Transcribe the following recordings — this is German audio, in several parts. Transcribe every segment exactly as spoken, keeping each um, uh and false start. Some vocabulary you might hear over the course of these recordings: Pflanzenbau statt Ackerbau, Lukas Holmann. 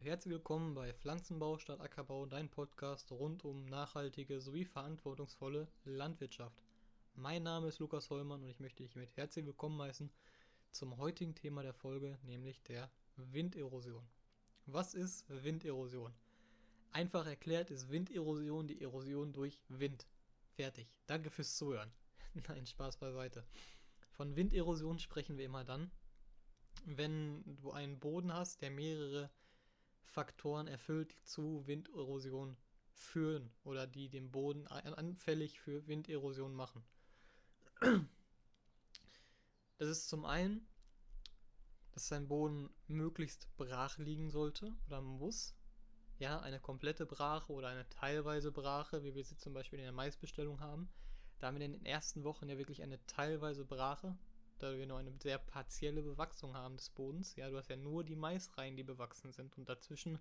Herzlich willkommen bei Pflanzenbau statt Ackerbau, dein Podcast rund um nachhaltige sowie verantwortungsvolle Landwirtschaft. Mein Name ist Lukas Holmann und ich möchte dich mit herzlich willkommen heißen zum heutigen Thema der Folge, nämlich der Winderosion. Was ist Winderosion? Einfach erklärt ist Winderosion die Erosion durch Wind. Fertig. Danke fürs Zuhören. Nein, Spaß beiseite. Von Winderosion sprechen wir immer dann, wenn du einen Boden hast, der mehrere Faktoren erfüllt, die zu Winderosion führen oder die den Boden anfällig für Winderosion machen. Das ist zum einen, dass dein Boden möglichst brach liegen sollte oder muss. Ja, eine komplette Brache oder eine teilweise Brache, wie wir sie zum Beispiel in der Maisbestellung haben. Da haben wir in den ersten Wochen ja wirklich eine teilweise Brache, da wir nur eine sehr partielle Bewachsung haben des Bodens. Ja, du hast ja nur die Maisreihen, die bewachsen sind. Und dazwischen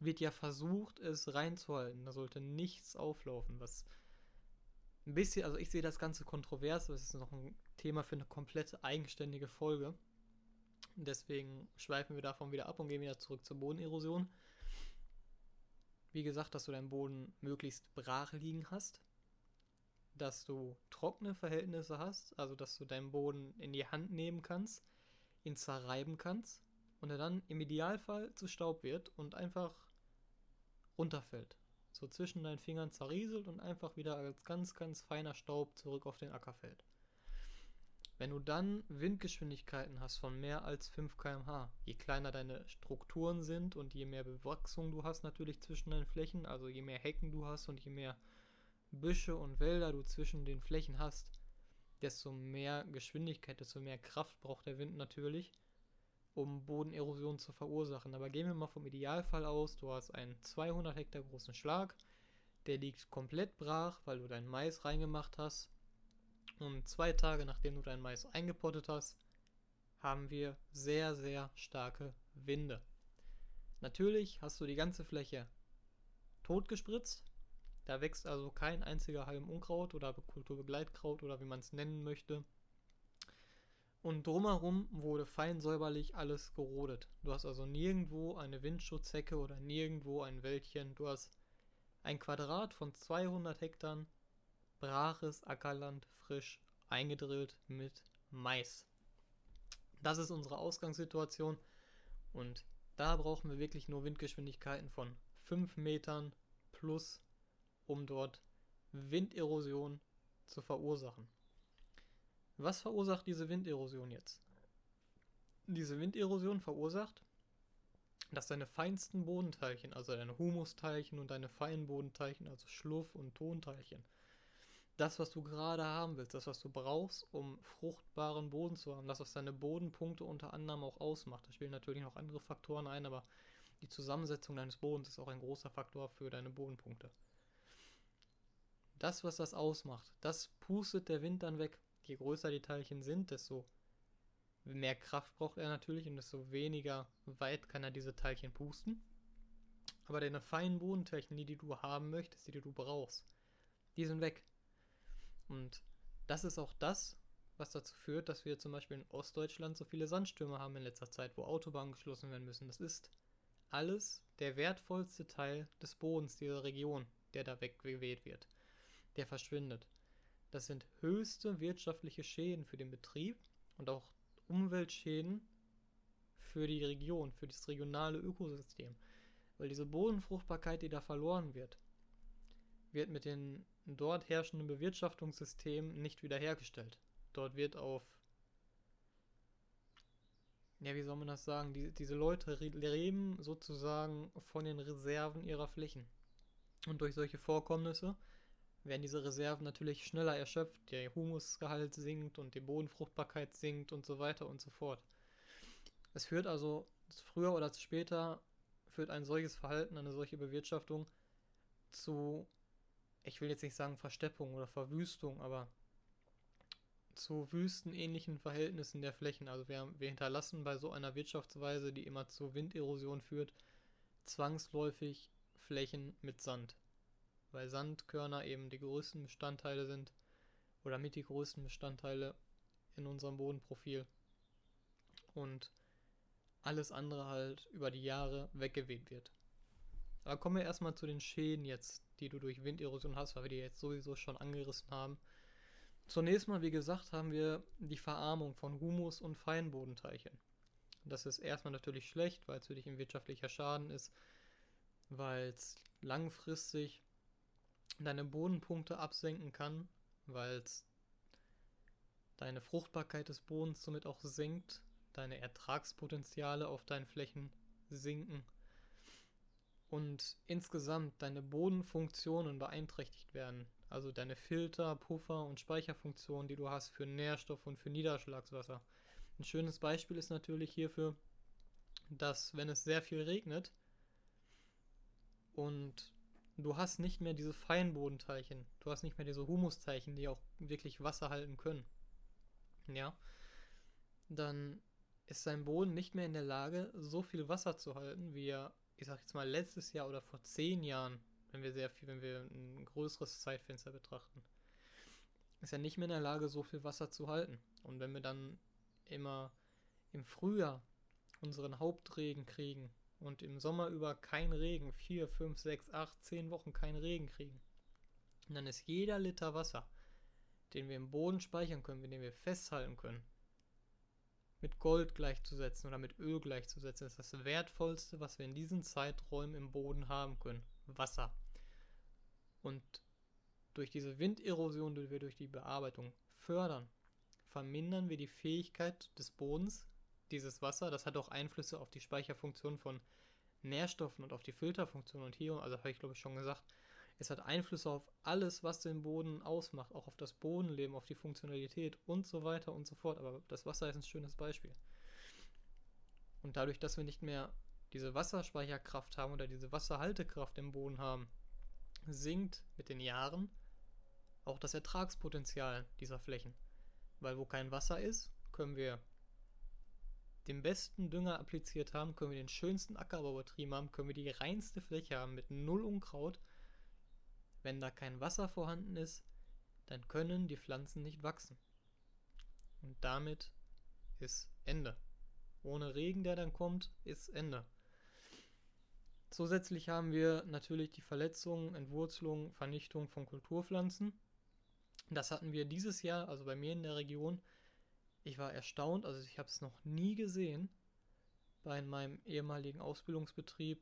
wird ja versucht, es reinzuhalten. Da sollte nichts auflaufen, was ein bisschen, also ich sehe das Ganze kontrovers, aber es ist noch ein Thema für eine komplette eigenständige Folge. Deswegen schweifen wir davon wieder ab und gehen wieder zurück zur Bodenerosion. Wie gesagt, dass du deinen Boden möglichst brach liegen hast, dass du trockene Verhältnisse hast, also dass du deinen Boden in die Hand nehmen kannst, ihn zerreiben kannst und er dann im Idealfall zu Staub wird und einfach runterfällt. So zwischen deinen Fingern zerrieselt und einfach wieder als ganz, ganz feiner Staub zurück auf den Acker fällt. Wenn du dann Windgeschwindigkeiten hast von mehr als fünf Kilometer pro Stunde, je kleiner deine Strukturen sind und je mehr Bewachsung du hast natürlich zwischen den Flächen, also je mehr Hecken du hast und je mehr Büsche und Wälder du zwischen den Flächen hast, desto mehr Geschwindigkeit, desto mehr Kraft braucht der Wind natürlich, um Bodenerosion zu verursachen. Aber gehen wir mal vom Idealfall aus, du hast einen zweihundert Hektar großen Schlag, der liegt komplett brach, weil du deinen Mais reingemacht hast. Und zwei Tage nachdem du dein Mais eingepottet hast, haben wir sehr, sehr starke Winde. Natürlich hast du die ganze Fläche tot gespritzt. Da wächst also kein einziger Halm Unkraut oder Kulturbegleitkraut oder wie man es nennen möchte. Und drumherum wurde fein säuberlich alles gerodet. Du hast also nirgendwo eine Windschutzhecke oder nirgendwo ein Wäldchen. Du hast ein Quadrat von zweihundert Hektar braches Ackerland frisch eingedrillt mit Mais. Das ist unsere Ausgangssituation und da brauchen wir wirklich nur Windgeschwindigkeiten von fünf Metern plus, um dort Winderosion zu verursachen. Was verursacht diese Winderosion jetzt? Diese Winderosion verursacht, dass deine feinsten Bodenteilchen, also deine Humusteilchen und deine feinen Bodenteilchen, also Schluff- und Tonteilchen, das, was du gerade haben willst, das, was du brauchst, um fruchtbaren Boden zu haben, das, was deine Bodenpunkte unter anderem auch ausmacht. Da spielen natürlich noch andere Faktoren ein, aber die Zusammensetzung deines Bodens ist auch ein großer Faktor für deine Bodenpunkte. Das, was das ausmacht, das pustet der Wind dann weg. Je größer die Teilchen sind, desto mehr Kraft braucht er natürlich und desto weniger weit kann er diese Teilchen pusten. Aber deine feinen Bodenteilchen, die, die du haben möchtest, die, die du brauchst, die sind weg. Und das ist auch das, was dazu führt, dass wir zum Beispiel in Ostdeutschland so viele Sandstürme haben in letzter Zeit, wo Autobahnen geschlossen werden müssen. Das ist alles der wertvollste Teil des Bodens dieser Region, der da weggeweht wird, der verschwindet. Das sind höchste wirtschaftliche Schäden für den Betrieb und auch Umweltschäden für die Region, für das regionale Ökosystem. Weil diese Bodenfruchtbarkeit, die da verloren wird, wird mit den dort herrschenden Bewirtschaftungssystemen nicht wiederhergestellt. Dort wird auf, ja, wie soll man das sagen, die, diese Leute leben sozusagen von den Reserven ihrer Flächen. Und durch solche Vorkommnisse werden diese Reserven natürlich schneller erschöpft, der Humusgehalt sinkt und die Bodenfruchtbarkeit sinkt und so weiter und so fort. Es führt also früher oder später, führt ein solches Verhalten, eine solche Bewirtschaftung zu, ich will jetzt nicht sagen Versteppung oder Verwüstung, aber zu wüstenähnlichen Verhältnissen der Flächen. Also wir, wir hinterlassen bei so einer Wirtschaftsweise, die immer zu Winderosion führt, zwangsläufig Flächen mit Sand. weil Sandkörner eben die größten Bestandteile sind oder mit die größten Bestandteile in unserem Bodenprofil und alles andere halt über die Jahre weggeweht wird. Aber kommen wir erstmal zu den Schäden jetzt, die du durch Winderosion hast, weil wir die jetzt sowieso schon angerissen haben. Zunächst mal, wie gesagt, haben wir die Verarmung von Humus und Feinbodenteilchen. Das ist erstmal natürlich schlecht, weil es für dich ein wirtschaftlicher Schaden ist, weil es langfristig deine Bodenpunkte absenken kann, weil es deine Fruchtbarkeit des Bodens somit auch sinkt, deine Ertragspotenziale auf deinen Flächen sinken und insgesamt deine Bodenfunktionen beeinträchtigt werden. Also deine Filter-, Puffer- und Speicherfunktionen, die du hast für Nährstoff und für Niederschlagswasser. Ein schönes Beispiel ist natürlich hierfür, dass wenn es sehr viel regnet und du hast nicht mehr diese Feinbodenteilchen, du hast nicht mehr diese Humusteilchen, die auch wirklich Wasser halten können, ja, dann ist dein Boden nicht mehr in der Lage, so viel Wasser zu halten, wie er, ich sag jetzt mal, letztes Jahr oder vor zehn Jahren, wenn wir sehr viel, wenn wir ein größeres Zeitfenster betrachten, ist er nicht mehr in der Lage, so viel Wasser zu halten. Und wenn wir dann immer im Frühjahr unseren Hauptregen kriegen und im Sommer über kein Regen, vier, fünf, sechs, acht, zehn Wochen kein Regen kriegen, dann ist jeder Liter Wasser, den wir im Boden speichern können, den wir festhalten können, mit Gold gleichzusetzen oder mit Öl gleichzusetzen, ist das Wertvollste, was wir in diesen Zeiträumen im Boden haben können. Wasser. Und durch diese Winderosion, die wir durch die Bearbeitung fördern, vermindern wir die Fähigkeit des Bodens, dieses Wasser. Das hat auch Einflüsse auf die Speicherfunktion von Nährstoffen und auf die Filterfunktion. Und hier, also habe ich glaube ich schon gesagt, es hat Einflüsse auf alles, was den Boden ausmacht, auch auf das Bodenleben, auf die Funktionalität und so weiter und so fort. Aber das Wasser ist ein schönes Beispiel. Und dadurch, dass wir nicht mehr diese Wasserspeicherkraft haben oder diese Wasserhaltekraft im Boden haben, sinkt mit den Jahren auch das Ertragspotenzial dieser Flächen. Weil wo kein Wasser ist, können wir den besten Dünger appliziert haben, können wir den schönsten Ackerbau betrieben haben, können wir die reinste Fläche haben mit null Unkraut. Wenn da kein Wasser vorhanden ist, dann können die Pflanzen nicht wachsen. Und damit ist Ende. Ohne Regen, der dann kommt, ist Ende. Zusätzlich haben wir natürlich die Verletzungen, Entwurzelung, Vernichtung von Kulturpflanzen. Das hatten wir dieses Jahr, also bei mir in der Region. Ich war erstaunt, also ich habe es noch nie gesehen. Bei meinem ehemaligen Ausbildungsbetrieb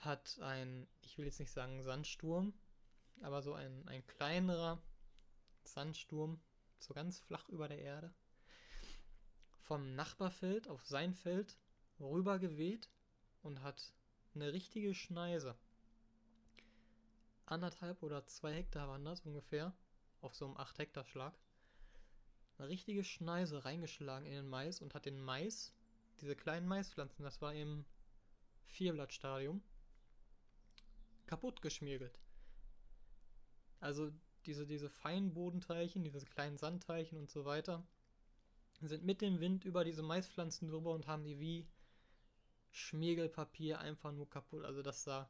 hat ein, ich will jetzt nicht sagen Sandsturm, aber so ein, ein kleinerer Sandsturm, so ganz flach über der Erde, vom Nachbarfeld auf sein Feld rüber geweht und hat eine richtige Schneise, anderthalb oder zwei Hektar waren das ungefähr, auf so einem acht Hektar Schlag, eine richtige Schneise reingeschlagen in den Mais und hat den Mais, diese kleinen Maispflanzen, das war im Vierblattstadium, kaputt geschmirgelt. Also diese, diese Feinbodenteilchen, diese kleinen Sandteilchen und so weiter, sind mit dem Wind über diese Maispflanzen drüber und haben die wie Schmirgelpapier einfach nur kaputt. Also das sah,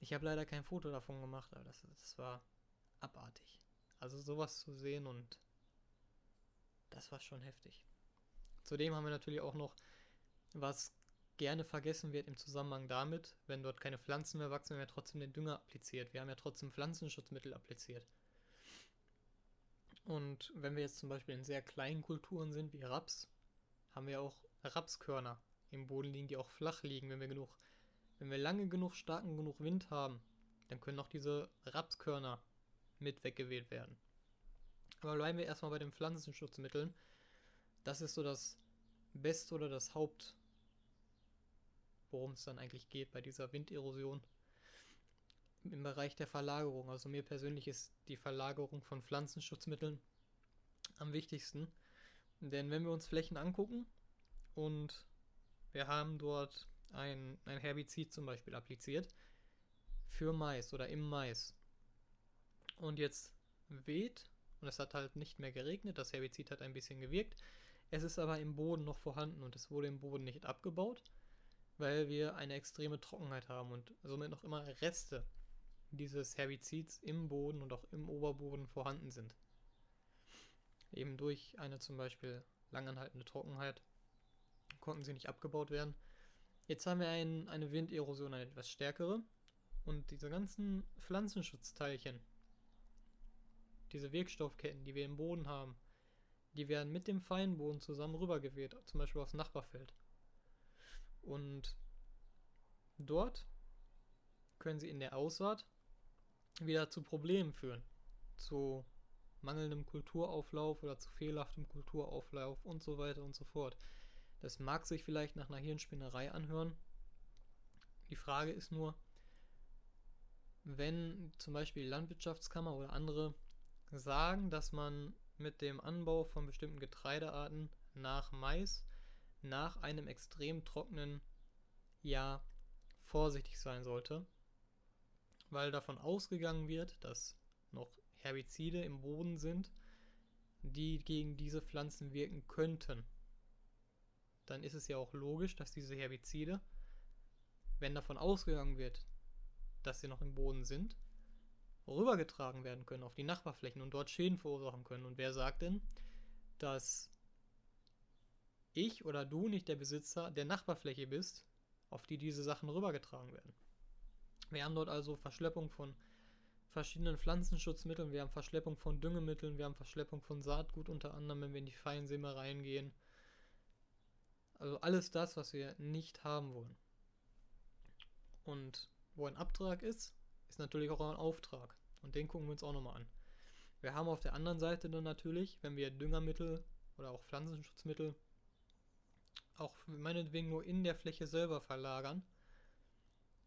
ich habe leider kein Foto davon gemacht, aber das, das war abartig. Also sowas zu sehen, und das war schon heftig. Zudem haben wir natürlich auch noch, was gerne vergessen wird im Zusammenhang damit, wenn dort keine Pflanzen mehr wachsen, haben wir trotzdem den Dünger appliziert. Wir haben ja trotzdem Pflanzenschutzmittel appliziert. Und wenn wir jetzt zum Beispiel in sehr kleinen Kulturen sind, wie Raps, haben wir auch Rapskörner im Boden liegen, die auch flach liegen. Wenn wir genug, wenn wir lange genug, starken genug Wind haben, dann können auch diese Rapskörner mit weggeweht werden. Aber bleiben wir erstmal bei den Pflanzenschutzmitteln. Das ist so das Beste oder das Haupt, worum es dann eigentlich geht bei dieser Winderosion. Im Bereich der Verlagerung, also mir persönlich ist die Verlagerung von Pflanzenschutzmitteln am wichtigsten. Denn wenn wir uns Flächen angucken und wir haben dort ein, ein Herbizid zum Beispiel appliziert für Mais oder im Mais und jetzt weht und es hat halt nicht mehr geregnet, das Herbizid hat ein bisschen gewirkt, es ist aber im Boden noch vorhanden und es wurde im Boden nicht abgebaut, weil wir eine extreme Trockenheit haben und somit noch immer Reste dieses Herbizids im Boden und auch im Oberboden vorhanden sind. Eben durch eine zum Beispiel langanhaltende Trockenheit konnten sie nicht abgebaut werden. Jetzt haben wir ein, eine Winderosion, eine etwas stärkere. Und diese ganzen Pflanzenschutzteilchen, diese Wirkstoffketten, die wir im Boden haben, die werden mit dem Feinboden zusammen rübergeweht, zum Beispiel aufs Nachbarfeld. Und dort können sie in der Aussaat wieder zu Problemen führen, zu mangelndem Kulturauflauf oder zu fehlerhaftem Kulturauflauf und so weiter und so fort. Das mag sich vielleicht nach einer Hirnspinnerei anhören. Die Frage ist nur, wenn zum Beispiel die Landwirtschaftskammer oder andere sagen, dass man mit dem Anbau von bestimmten Getreidearten nach Mais nach einem extrem trockenen Jahr vorsichtig sein sollte, weil davon ausgegangen wird, dass noch Herbizide im Boden sind, die gegen diese Pflanzen wirken könnten, dann ist es ja auch logisch, dass diese Herbizide, wenn davon ausgegangen wird, dass sie noch im Boden sind, rübergetragen werden können auf die Nachbarflächen und dort Schäden verursachen können. Und wer sagt denn, dass ich oder du nicht der Besitzer der Nachbarfläche bist, auf die diese Sachen rübergetragen werden? Wir haben dort also Verschleppung von verschiedenen Pflanzenschutzmitteln, wir haben Verschleppung von Düngemitteln, wir haben Verschleppung von Saatgut unter anderem, wenn wir in die Feinsäme reingehen. Also alles das, was wir nicht haben wollen. Und wo ein Abtrag ist, ist natürlich auch ein Auftrag. Und den gucken wir uns auch nochmal an. Wir haben auf der anderen Seite dann natürlich, wenn wir Düngermittel oder auch Pflanzenschutzmittel auch meinetwegen nur in der Fläche selber verlagern,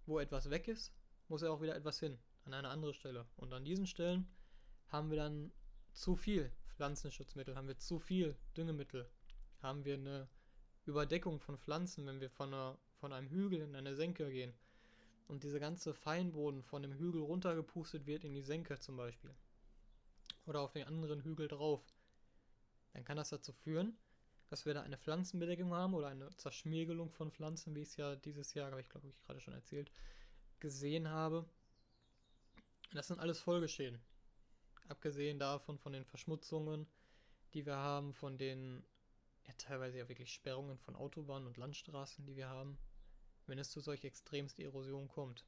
wo etwas weg ist, muss ja auch wieder etwas hin, an eine andere Stelle. Und an diesen Stellen haben wir dann zu viel Pflanzenschutzmittel, haben wir zu viel Düngemittel, haben wir eine Überdeckung von Pflanzen, wenn wir von, einer, von einem Hügel in eine Senke gehen und dieser ganze Feinboden von dem Hügel runtergepustet wird in die Senke zum Beispiel oder auf den anderen Hügel drauf, dann kann das dazu führen, dass wir da eine Pflanzenbedeckung haben oder eine Zerschmiergelung von Pflanzen, wie ich es ja dieses Jahr, ich glaube, ich gerade schon erzählt, gesehen habe. Das sind alles Folgeschäden. Abgesehen davon von den Verschmutzungen, die wir haben, von den ja, teilweise ja wirklich Sperrungen von Autobahnen und Landstraßen, die wir haben, wenn es zu solch extremst Erosion kommt.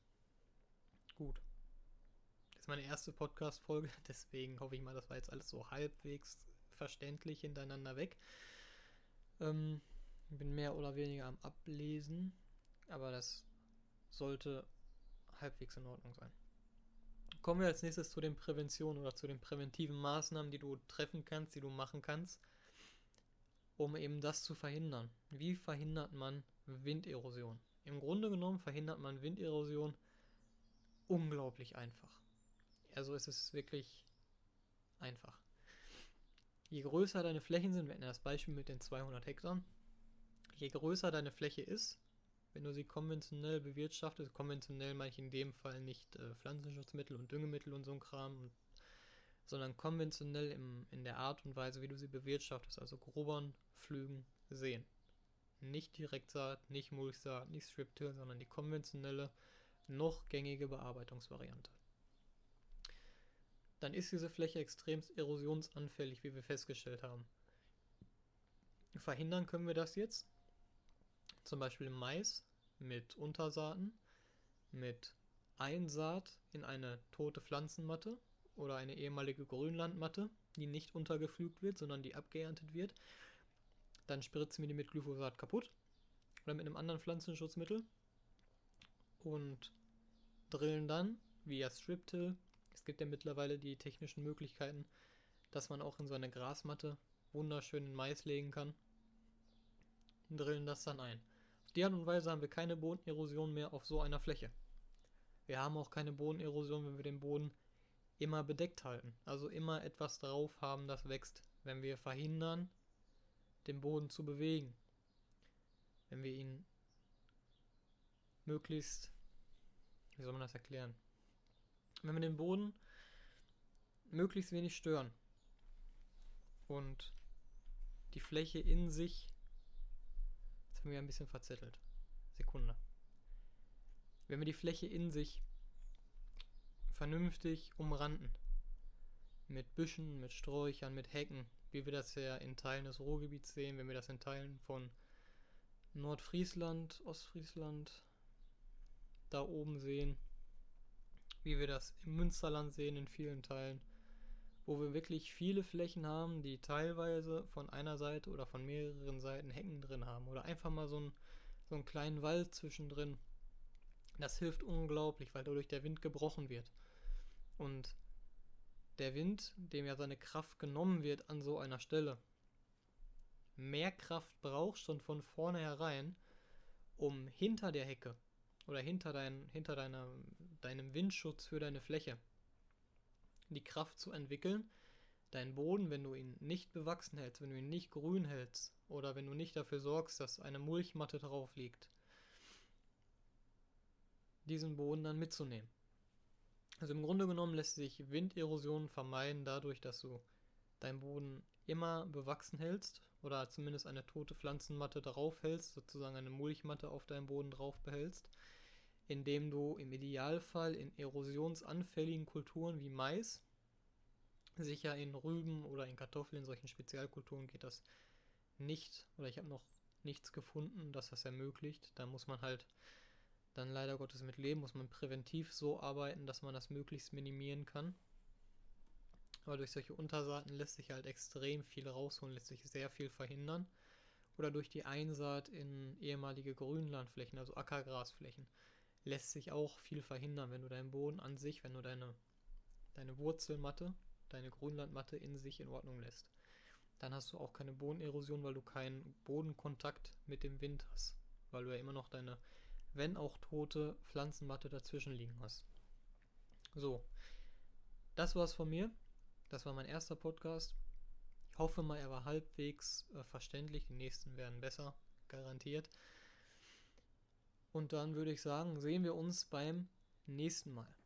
Gut. Das ist meine erste Podcast-Folge, deswegen hoffe ich mal, das war jetzt alles so halbwegs verständlich hintereinander weg. Ähm, ich bin mehr oder weniger am Ablesen, aber das sollte halbwegs in Ordnung sein. Kommen wir als nächstes zu den Präventionen oder zu den präventiven Maßnahmen, die du treffen kannst, die du machen kannst, um eben das zu verhindern. Wie verhindert man Winderosion? Im Grunde genommen verhindert man Winderosion unglaublich einfach. Also es ist wirklich einfach. Je größer deine Flächen sind, wir hatten das Beispiel mit den zweihundert Hektar, je größer deine Fläche ist, wenn du sie konventionell bewirtschaftest, konventionell meine ich in dem Fall nicht äh, Pflanzenschutzmittel und Düngemittel und so ein Kram, sondern konventionell im, in der Art und Weise, wie du sie bewirtschaftest, also Grubbern, Pflügen, Säen. Nicht Direktsaat, nicht Mulchsaat, nicht Strip-Till, sondern die konventionelle, noch gängige Bearbeitungsvariante. Dann ist diese Fläche extremst erosionsanfällig, wie wir festgestellt haben. Verhindern können wir das jetzt, zum Beispiel Mais mit Untersaaten, mit Einsaat in eine tote Pflanzenmatte oder eine ehemalige Grünlandmatte, die nicht untergepflügt wird, sondern die abgeerntet wird. Dann spritzen wir die mit Glyphosat kaputt oder mit einem anderen Pflanzenschutzmittel und drillen dann via Strip-Till. Es gibt ja mittlerweile die technischen Möglichkeiten, dass man auch in so eine Grasmatte wunderschönen Mais legen kann und drillen das dann ein. Auf die Art und Weise haben wir keine Bodenerosion mehr auf so einer Fläche. Wir haben auch keine Bodenerosion, wenn wir den Boden immer bedeckt halten, also immer etwas drauf haben, das wächst, wenn wir verhindern, den Boden zu bewegen, wenn wir ihn möglichst, wie soll man das erklären, wenn wir den Boden möglichst wenig stören und die Fläche in sich, jetzt haben wir ein bisschen verzettelt, Sekunde, wenn wir die Fläche in sich vernünftig umranden. Mit Büschen, mit Sträuchern, mit Hecken, wie wir das ja in Teilen des Ruhrgebiets sehen, wenn wir das in Teilen von Nordfriesland, Ostfriesland da oben sehen, wie wir das im Münsterland sehen in vielen Teilen, wo wir wirklich viele Flächen haben, die teilweise von einer Seite oder von mehreren Seiten Hecken drin haben oder einfach mal so einen, so einen kleinen Wald zwischendrin. Das hilft unglaublich, weil dadurch der Wind gebrochen wird. Und der Wind, dem ja seine Kraft genommen wird an so einer Stelle, mehr Kraft braucht schon von vornherein, um hinter der Hecke oder hinter, dein, hinter deiner, deinem Windschutz für deine Fläche die Kraft zu entwickeln, deinen Boden, wenn du ihn nicht bewachsen hältst, wenn du ihn nicht grün hältst oder wenn du nicht dafür sorgst, dass eine Mulchmatte drauf liegt, diesen Boden dann mitzunehmen. Also im Grunde genommen lässt sich Winderosion vermeiden dadurch, dass du deinen Boden immer bewachsen hältst oder zumindest eine tote Pflanzenmatte drauf hältst, sozusagen eine Mulchmatte auf deinem Boden drauf behältst, indem du im Idealfall in erosionsanfälligen Kulturen wie Mais, sicher in Rüben oder in Kartoffeln, in solchen Spezialkulturen geht das nicht, oder ich habe noch nichts gefunden, das das ermöglicht. Da muss man halt dann leider Gottes mit leben, muss man präventiv so arbeiten, dass man das möglichst minimieren kann. Aber durch solche Untersaaten lässt sich halt extrem viel rausholen, lässt sich sehr viel verhindern. Oder durch die Einsaat in ehemalige Grünlandflächen, also Ackergrasflächen, lässt sich auch viel verhindern, wenn du deinen Boden an sich, wenn du deine, deine Wurzelmatte, deine Grünlandmatte in sich in Ordnung lässt. Dann hast du auch keine Bodenerosion, weil du keinen Bodenkontakt mit dem Wind hast, weil du ja immer noch deine, wenn auch tote Pflanzenmatte dazwischen liegen hast. So, das war's von mir. Das war mein erster Podcast. Ich hoffe mal, er war halbwegs äh, verständlich. Die nächsten werden besser, garantiert. Und dann würde ich sagen, sehen wir uns beim nächsten Mal.